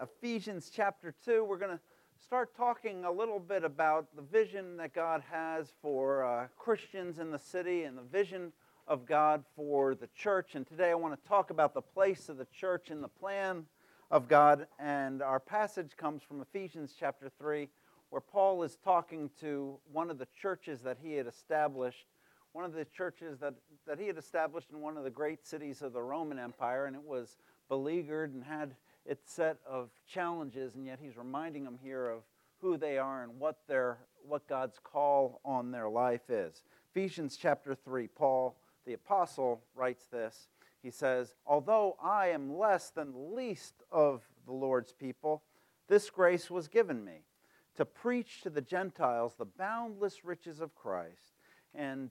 Ephesians chapter 2, we're going to start talking a little bit about the vision that God has for Christians in the city and the vision of God for the church. And today I want to talk about the place of the church in the plan of God. And our passage comes from Ephesians chapter 3, where Paul is talking to one of the churches that he had established, one of the churches that he had established in one of the great cities of the Roman Empire, and it was beleaguered and had its set of challenges, and yet he's reminding them here of who they are and what God's call on their life is. Ephesians chapter 3, Paul, the apostle, writes this. He says, "Although I am less than the least of the Lord's people, this grace was given me, to preach to the Gentiles the boundless riches of Christ, and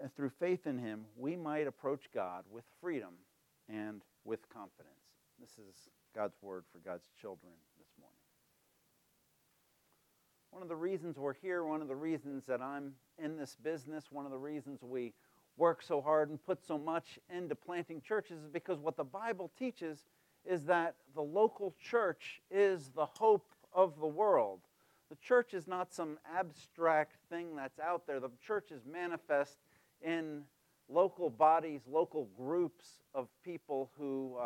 and through faith in him, we might approach God with freedom and with confidence." This is God's word for God's children this morning. One of the reasons we're here, one of the reasons that I'm in this business, one of the reasons we work so hard and put so much into planting churches is because what the Bible teaches is that the local church is the hope of the world. The church is not some abstract thing that's out there. The church is manifest in local bodies, local groups of people who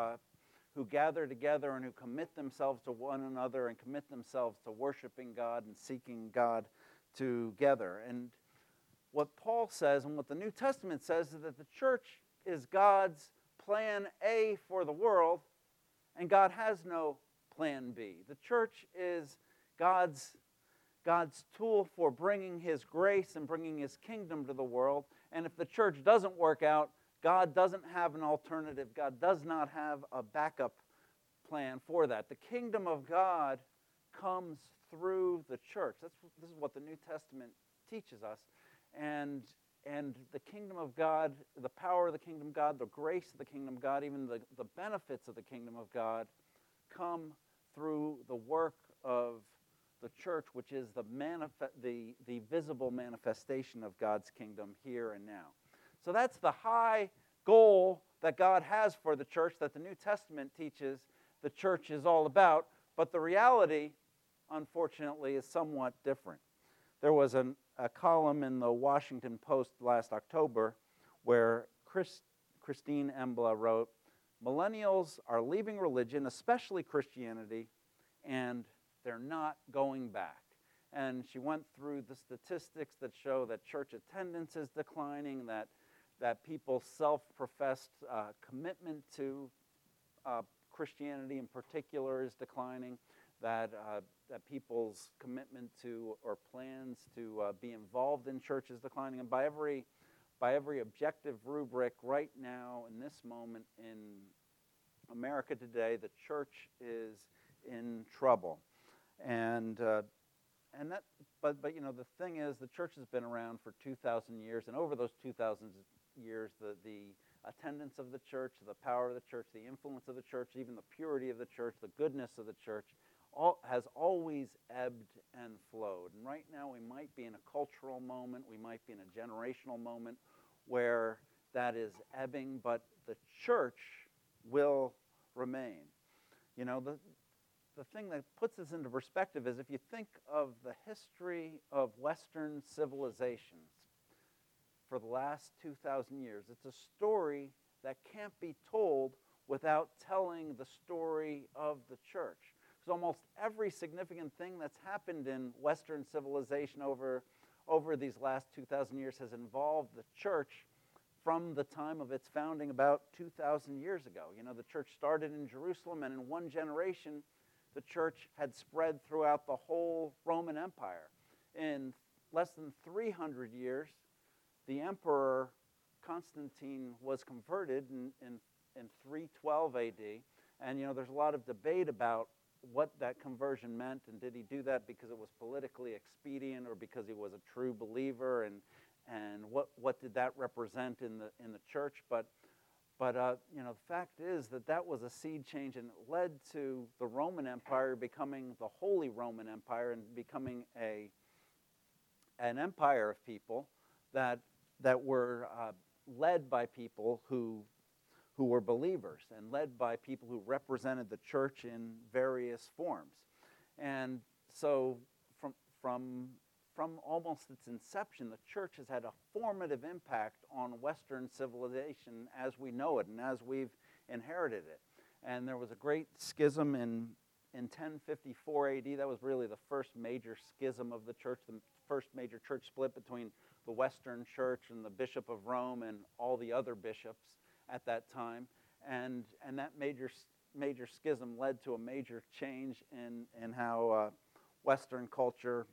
gather together and who commit themselves to one another and commit themselves to worshiping God and seeking God together. And what Paul says and what the New Testament says is that the church is God's plan A for the world, and God has no plan B. The church is God's tool for bringing his grace and bringing his kingdom to the world. And if the church doesn't work out, God doesn't have an alternative. God does not have a backup plan for that. The kingdom of God comes through the church. This is what the New Testament teaches us. And the kingdom of God, the power of the kingdom of God, the grace of the kingdom of God, even the benefits of the kingdom of God come through the work of the church, which is the visible manifestation of God's kingdom here and now. So that's the high goal that God has for the church, that the New Testament teaches the church is all about, but the reality, unfortunately, is somewhat different. There was a column in the Washington Post last October where Christine Embla wrote, "Millennials are leaving religion, especially Christianity, and they're not going back." And she went through the statistics that show that church attendance is declining, that people's self-professed commitment to Christianity in particular is declining, that people's commitment to or plans to be involved in church is declining. And by every objective rubric right now in this moment in America today, the church is in trouble. And that, but you know, the thing is, the church has been around for 2,000 years, and over those 2,000 years, the attendance of the church, the power of the church, the influence of the church, even the purity of the church, the goodness of the church, has always ebbed and flowed. And right now, we might be in a cultural moment, we might be in a generational moment where that is ebbing, but the church will remain. You know, the thing that puts this into perspective is if you think of the history of Western civilizations for the last 2,000 years, it's a story that can't be told without telling the story of the church. Because almost every significant thing that's happened in Western civilization over these last 2,000 years has involved the church from the time of its founding about 2,000 years ago. You know, the church started in Jerusalem, and in one generation, the church had spread throughout the whole Roman Empire. In less than 300 years, the Emperor Constantine was converted in 312 AD. And, you know, there's a lot of debate about what that conversion meant, and did he do that because it was politically expedient or because he was a true believer, and what did that represent in the church? But you know, the fact is that was a seed change, and it led to the Roman Empire becoming the Holy Roman Empire and becoming an empire of people that were led by people who were believers and led by people who represented the church in various forms. And so from almost its inception, the church has had a formative impact on Western civilization as we know it and as we've inherited it. And there was a great schism in 1054 AD. That was really the first major schism of the church, the first major church split between the Western church and the Bishop of Rome and all the other bishops at that time. And that major schism led to a major change in how Western culture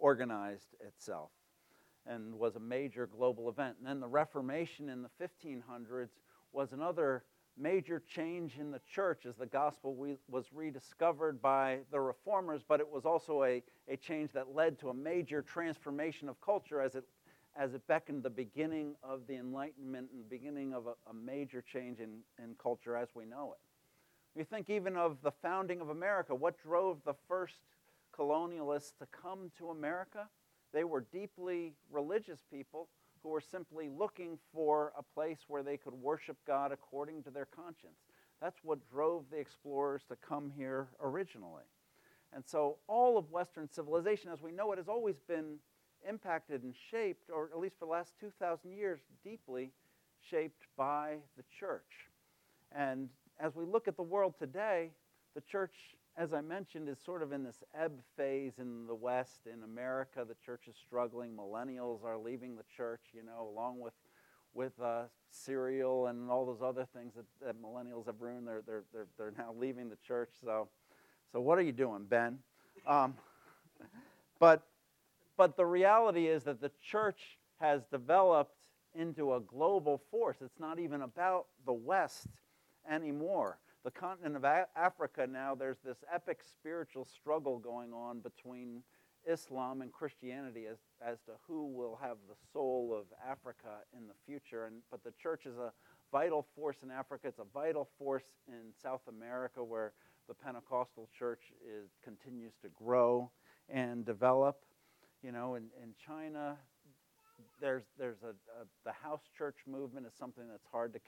organized itself, and was a major global event. And then the Reformation in the 1500s was another major change in the church as the gospel was rediscovered by the reformers, but it was also a change that led to a major transformation of culture as it beckoned the beginning of the Enlightenment and the beginning of a major change in culture as we know it. You think even of the founding of America. What drove the first colonialists to come to America? They were deeply religious people who were simply looking for a place where they could worship God according to their conscience. That's what drove the explorers to come here originally. And so all of Western civilization, as we know it, has always been impacted and shaped, or at least for the last 2,000 years, deeply shaped by the church. And as we look at the world today, the church, as I mentioned, is sort of in this ebb phase in the West. In America, the church is struggling. Millennials are leaving the church, you know, along with cereal and all those other things that millennials have ruined. They're now leaving the church. So what are you doing, Ben? But the reality is that the church has developed into a global force. It's not even about the West anymore. The continent of Africa now, there's this epic spiritual struggle going on between Islam and Christianity as to who will have the soul of Africa in the future. But the church is a vital force in Africa. It's a vital force in South America, where the Pentecostal church continues to grow and develop. You know, in China, there's the house church movement is something that's hard to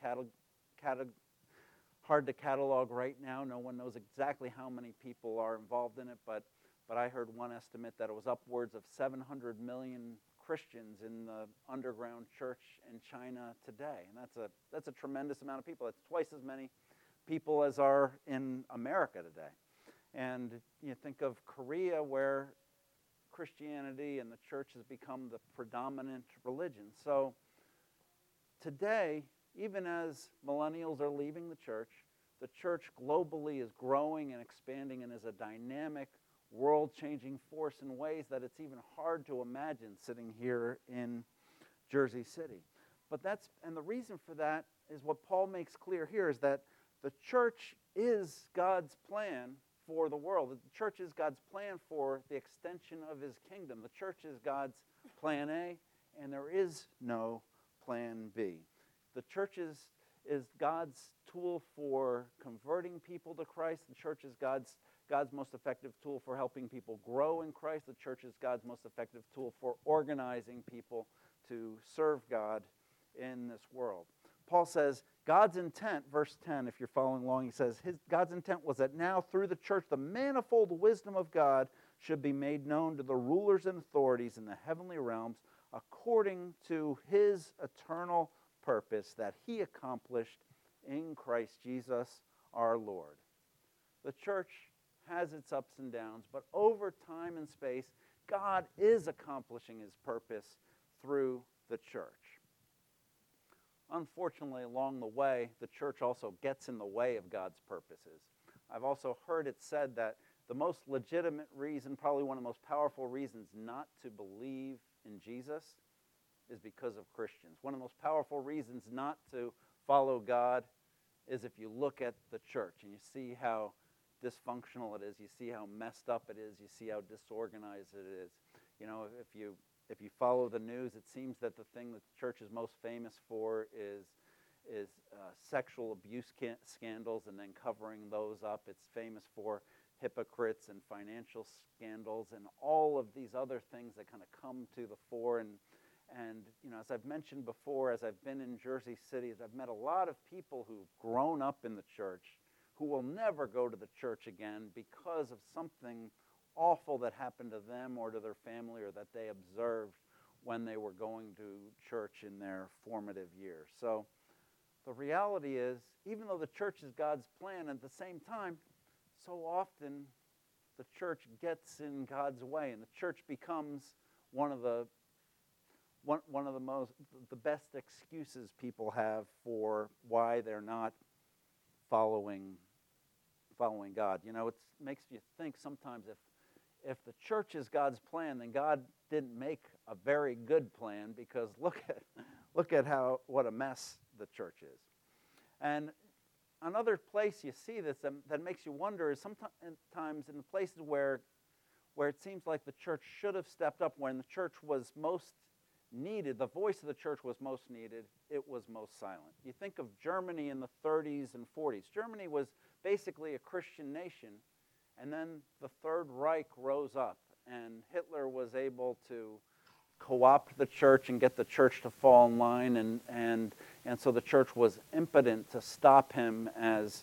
catalog right now. No one knows exactly how many people are involved in it, but I heard one estimate that it was upwards of 700 million Christians in the underground church in China today, and that's a tremendous amount of people. That's twice as many people as are in America today. And you think of Korea, where Christianity and the church has become the predominant religion. So today, even as millennials are leaving the church globally is growing and expanding and is a dynamic, world-changing force in ways that it's even hard to imagine sitting here in Jersey City. And the reason for that is what Paul makes clear here is that the church is God's plan for the world. The church is God's plan for the extension of his kingdom. The church is God's plan A, and there is no plan B. The church is God's tool for converting people to Christ. The church is God's most effective tool for helping people grow in Christ. The church is God's most effective tool for organizing people to serve God in this world. Paul says, God's intent, verse 10, if you're following along, he says, God's intent was that now through the church, the manifold wisdom of God should be made known to the rulers and authorities in the heavenly realms according to his eternal purpose that he accomplished in Christ Jesus our Lord. The church has its ups and downs, but over time and space, God is accomplishing his purpose through the church. Unfortunately, along the way, the church also gets in the way of God's purposes. I've also heard it said that the most legitimate reason, probably one of the most powerful reasons not to believe in Jesus is because of Christians. One of the most powerful reasons not to follow God is if you look at the church and you see how dysfunctional it is, you see how messed up it is, you see how disorganized it is. You know, if you follow the news, it seems that the thing that the church is most famous for is sexual abuse scandals and then covering those up. It's famous for hypocrites and financial scandals and all of these other things that kind of come to the fore. And you know, as I've mentioned before, as I've been in Jersey City, I've met a lot of people who've grown up in the church who will never go to the church again because of something awful that happened to them or to their family or that they observed when they were going to church in their formative years. So the reality is, even though the church is God's plan, at the same time, so often the church gets in God's way, and the church becomes one of the best excuses people have for why they're not following God. You know, it makes you think sometimes if the church is God's plan, then God didn't make a very good plan, because look at what a mess the church is. And another place you see this that makes you wonder is sometimes in the places where it seems like the church should have stepped up, when the church was most needed, the voice of the church was most needed, it was most silent. You think of Germany in the 30s and 40s. Germany was basically a Christian nation, and then the Third Reich rose up, and Hitler was able to co-opt the church and get the church to fall in line, and so the church was impotent to stop him as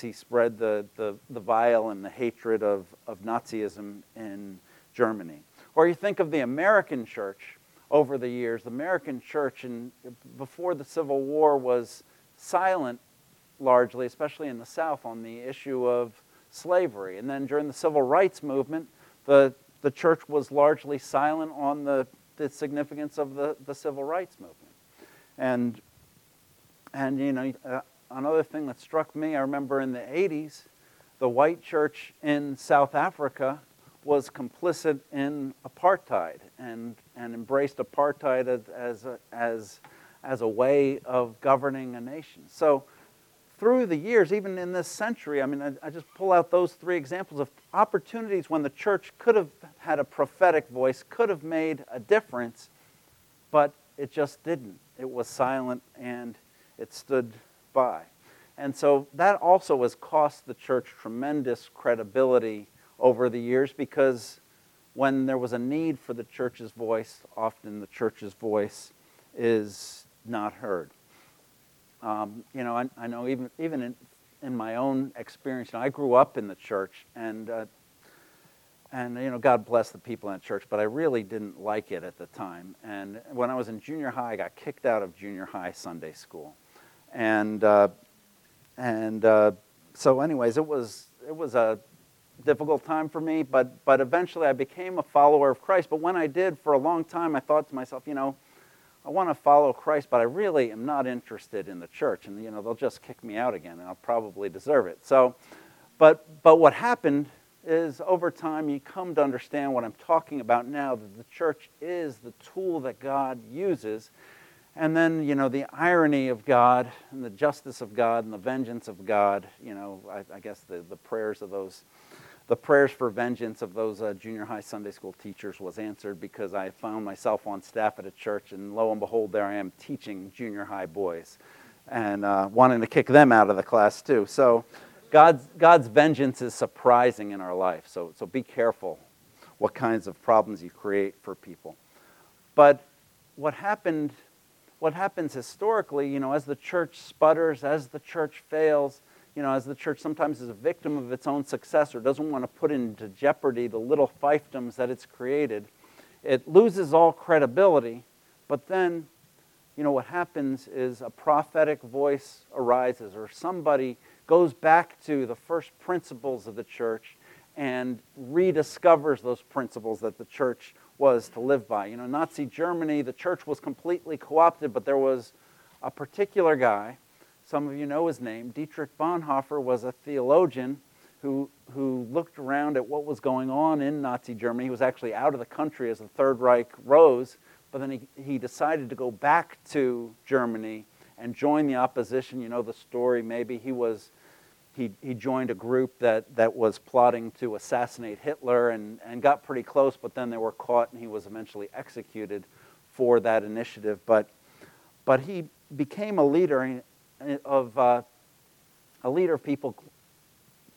he spread the vile and the hatred of Nazism in Germany. Or you think of the American church. Over the years, the American church, and before the Civil War, was silent largely, especially in the South, on the issue of slavery. And then during the Civil Rights Movement, the church was largely silent on the significance of the Civil Rights Movement. And you know, another thing that struck me, I remember in the 80s, the white church in South Africa was complicit in apartheid and embraced apartheid as a way of governing a nation. So through the years, even in this century, I mean, I just pull out those three examples of opportunities when the church could have had a prophetic voice, could have made a difference, but it just didn't. It was silent and it stood by. And so that also has cost the church tremendous credibility over the years, because when there was a need for the church's voice, often the church's voice is not heard. You know, I know even in my own experience, you know, I grew up in the church, and you know, God bless the people in the church, but I really didn't like it at the time. And when I was in junior high, I got kicked out of junior high Sunday school, and so anyways, it was a difficult time for me, but eventually I became a follower of Christ. But when I did, for a long time, I thought to myself, you know, I want to follow Christ, but I really am not interested in the church, and you know, they'll just kick me out again, and I'll probably deserve it. So, but what happened is, over time, you come to understand what I'm talking about now, that the church is the tool that God uses. And then, you know, the irony of God and the justice of God and the vengeance of God, you know, I guess the prayers of those, the prayers for vengeance of those junior high Sunday school teachers was answered, because I found myself on staff at a church, and lo and behold, there I am teaching junior high boys and wanting to kick them out of the class too. So God's vengeance is surprising in our life. So be careful what kinds of problems you create for people. But what happens historically, you know, as the church sputters, as the church fails, you know, as the church sometimes is a victim of its own success or doesn't want to put into jeopardy the little fiefdoms that it's created, it loses all credibility. But then, you know, what happens is a prophetic voice arises, or somebody goes back to the first principles of the church and rediscovers those principles that the church was to live by. You know, Nazi Germany, the church was completely co-opted, but there was a particular guy. Some of you know his name. Dietrich Bonhoeffer was a theologian who looked around at what was going on in Nazi Germany. He was actually out of the country as the Third Reich rose, but then he decided to go back to Germany and joined the opposition. You know the story. Maybe he joined a group that was plotting to assassinate Hitler and got pretty close, but then they were caught and he was eventually executed for that initiative. But he became a leader of people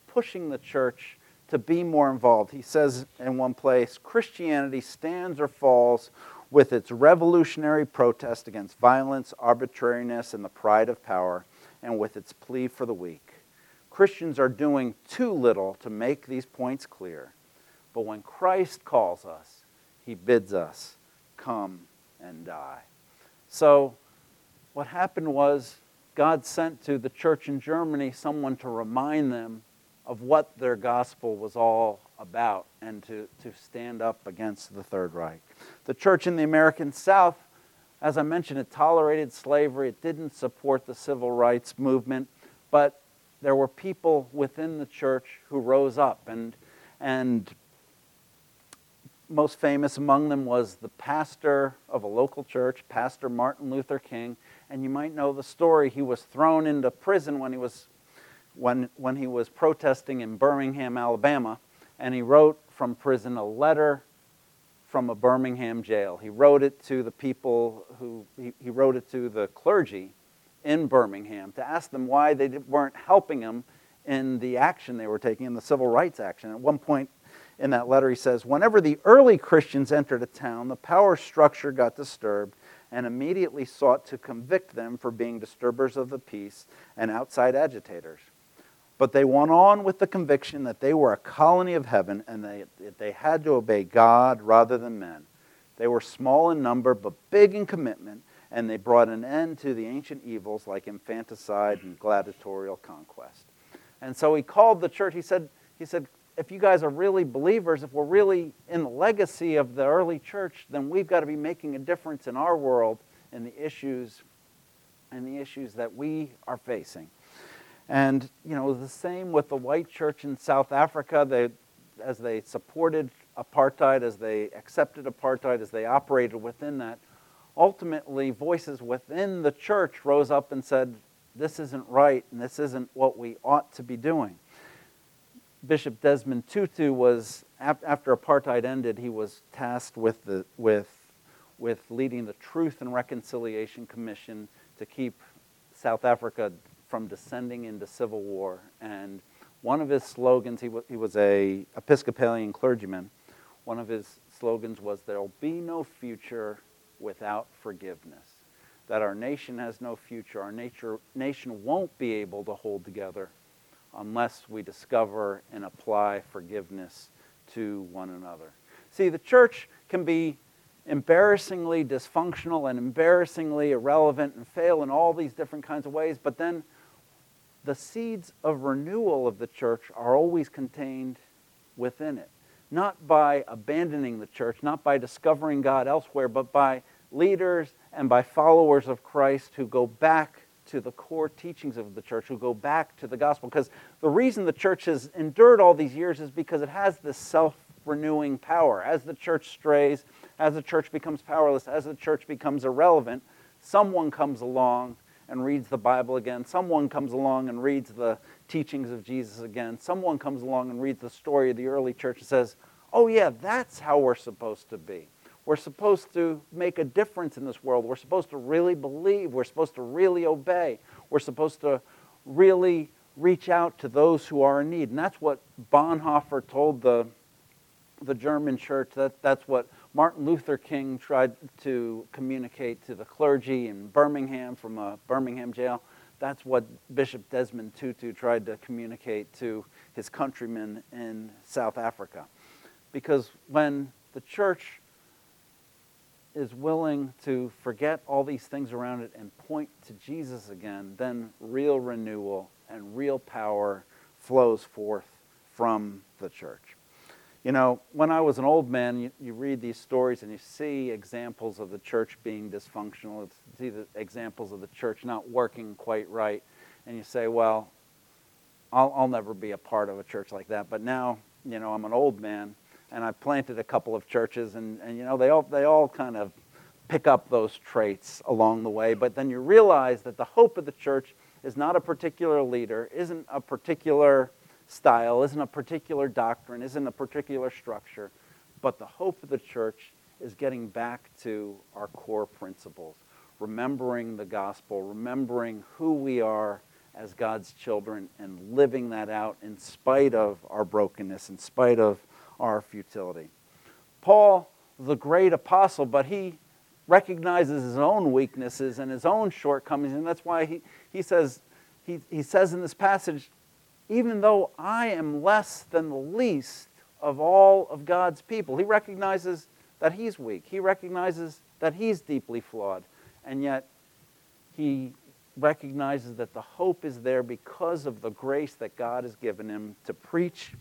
pushing the church to be more involved. He says in one place, Christianity stands or falls with its revolutionary protest against violence, arbitrariness, and the pride of power, and with its plea for the weak. Christians are doing too little to make these points clear, but when Christ calls us, he bids us come and die. So what happened was God sent to the church in Germany someone to remind them of what their gospel was all about and to stand up against the Third Reich. The church in the American South, as I mentioned, it tolerated slavery. It didn't support the civil rights movement, but there were people within the church who rose up, and most famous among them was the pastor of a local church, Pastor Martin Luther King. And you might know the story. He was thrown into prison when he was protesting in Birmingham, Alabama, and he wrote from prison a letter from a Birmingham jail. He wrote it to the people he wrote it to the clergy in Birmingham to ask them why they weren't helping him in the action they were taking, in the civil rights action. At one point in that letter he says, whenever the early Christians entered a town, the power structure got disturbed and immediately sought to convict them for being disturbers of the peace and outside agitators. But they went on with the conviction that they were a colony of heaven and they had to obey God rather than men. They were small in number but big in commitment, and they brought an end to the ancient evils like infanticide and gladiatorial conquest. And so he called the church. He said, if you guys are really believers, if we're really in the legacy of the early church, then we've got to be making a difference in our world and the issues that we are facing. And, you know, the same with the white church in South Africa. As they supported apartheid, as they accepted apartheid, as they operated within that, ultimately voices within the church rose up and said, this isn't right and this isn't what we ought to be doing. Bishop Desmond Tutu was, after apartheid ended, he was tasked with leading the Truth and Reconciliation Commission to keep South Africa from descending into civil war. And one of his slogans, he was a Episcopalian clergyman, one of his slogans was, there'll be no future without forgiveness, that our nation has no future, our nation won't be able to hold together unless we discover and apply forgiveness to one another. See, the church can be embarrassingly dysfunctional and embarrassingly irrelevant and fail in all these different kinds of ways, but then the seeds of renewal of the church are always contained within it. Not by abandoning the church, not by discovering God elsewhere, but by leaders and by followers of Christ who go back to the core teachings of the church, who go back to the gospel. Because the reason the church has endured all these years is because it has this self-renewing power. As the church strays, as the church becomes powerless, as the church becomes irrelevant, someone comes along and reads the Bible again. Someone comes along and reads the teachings of Jesus again. Someone comes along and reads the story of the early church and says, oh yeah, that's how we're supposed to be. We're supposed to make a difference in this world. We're supposed to really believe. We're supposed to really obey. We're supposed to really reach out to those who are in need. And that's what Bonhoeffer told the German church. That's what Martin Luther King tried to communicate to the clergy in Birmingham from a Birmingham jail. That's what Bishop Desmond Tutu tried to communicate to his countrymen in South Africa. Because when the church is willing to forget all these things around it and point to Jesus again, then real renewal and real power flows forth from the church. You know, when I was an old man, you read these stories and you see examples of the church being dysfunctional, you see the examples of the church not working quite right, and you say, well, I'll never be a part of a church like that. But now, you know, I'm an old man, and I planted a couple of churches, and you know, they all kind of pick up those traits along the way, but then you realize that the hope of the church is not a particular leader, isn't a particular style, isn't a particular doctrine, isn't a particular structure, but the hope of the church is getting back to our core principles, remembering the gospel, remembering who we are as God's children, and living that out in spite of our brokenness, in spite of our futility. Paul, the great apostle, but he recognizes his own weaknesses and his own shortcomings, and that's why he says in this passage, even though I am less than the least of all of God's people. He recognizes that he's weak. He recognizes that he's deeply flawed. And yet he recognizes that the hope is there because of the grace that God has given him to preach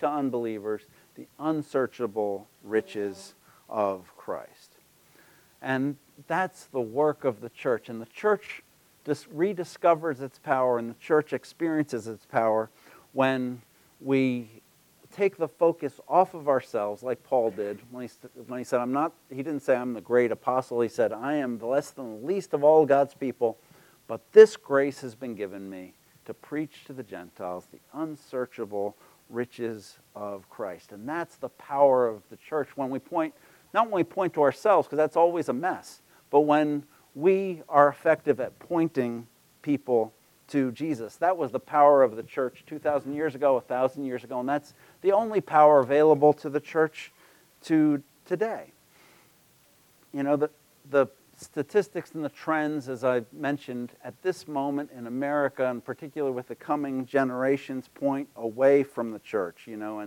to unbelievers the unsearchable riches of Christ. And that's the work of the church. And the church just rediscovers its power, and the church experiences its power when we take the focus off of ourselves, like Paul did when he said, he didn't say I'm the great apostle, he said, I am less than the least of all God's people, but this grace has been given me to preach to the Gentiles the unsearchable riches of Christ. And that's the power of the church when we point to ourselves, because that's always a mess, but when we are effective at pointing people to Jesus. That was the power of the church 2,000 years ago, 1,000 years ago, and that's the only power available to the church to today. You know, the statistics and the trends, as I mentioned, at this moment in America, in particular with the coming generations, point away from the church, you know,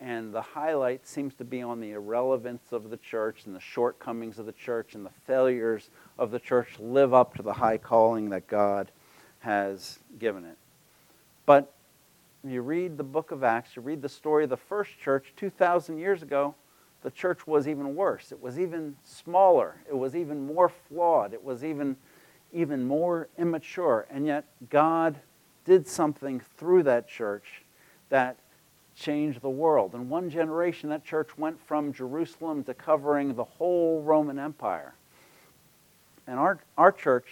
and the highlight seems to be on the irrelevance of the church and the shortcomings of the church and the failures of the church to live up to the high calling that God has given it. But you read the book of Acts, you read the story of the first church 2,000 years ago, the church was even worse. It was even smaller. It was even more flawed. It was even more immature. And yet God did something through that church that changed the world. In one generation, that church went from Jerusalem to covering the whole Roman Empire. And our church,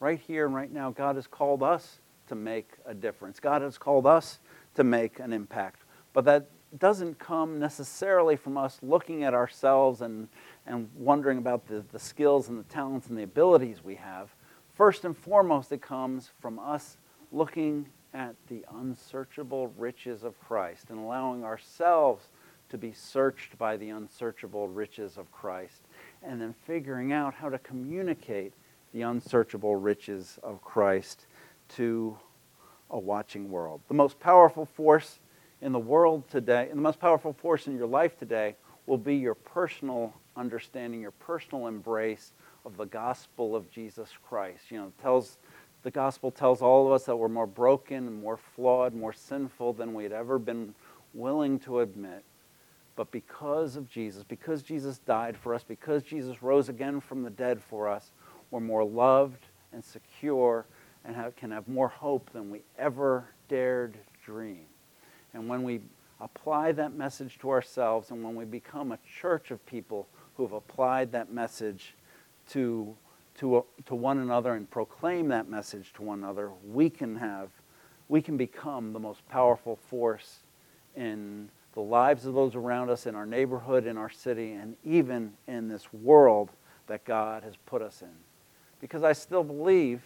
right here and right now, God has called us to make a difference. God has called us to make an impact. But that doesn't come necessarily from us looking at ourselves and wondering about the skills and the talents and the abilities we have. First and foremost, it comes from us looking at the unsearchable riches of Christ and allowing ourselves to be searched by the unsearchable riches of Christ, and then figuring out how to communicate the unsearchable riches of Christ to a watching world. The most powerful force in the world today, and the most powerful force in your life today, will be your personal understanding, your personal embrace of the gospel of Jesus Christ. You know, the gospel tells all of us that we're more broken, more flawed, more sinful than we had ever been willing to admit. But because of Jesus, because Jesus died for us, because Jesus rose again from the dead for us, we're more loved and secure and can have more hope than we ever dared dream. And when we apply that message to ourselves, and when we become a church of people who have applied that message to one another and proclaim that message to one another, we can become the most powerful force in the lives of those around us, in our neighborhood, in our city, and even in this world that God has put us in. Because I still believe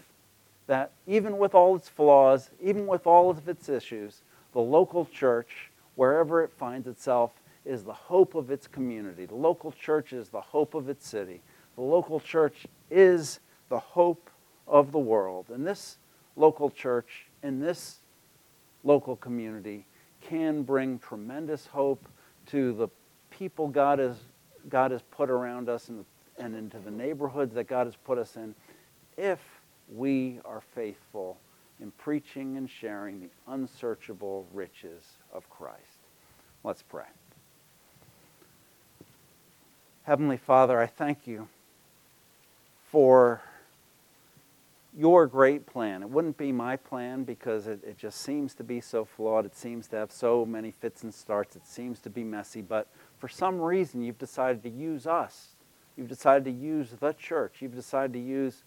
that even with all its flaws, even with all of its issues, the local church, wherever it finds itself, is the hope of its community. The local church is the hope of its city. The local church is the hope of the world. And this local church, in this local community, can bring tremendous hope to the people God has put around us and into the neighborhoods that God has put us in, if we are faithful in preaching and sharing the unsearchable riches of Christ. Let's pray. Heavenly Father, I thank you for your great plan. It wouldn't be my plan because it just seems to be so flawed. It seems to have so many fits and starts. It seems to be messy. But for some reason, you've decided to use us You've decided to use the church. You've decided to use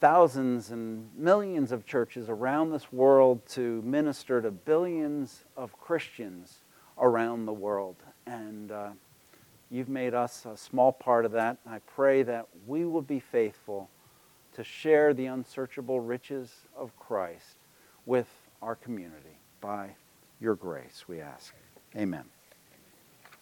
thousands and millions of churches around this world to minister to billions of Christians around the world. And you've made us a small part of that. I pray that we will be faithful to share the unsearchable riches of Christ with our community. By your grace, we ask. Amen.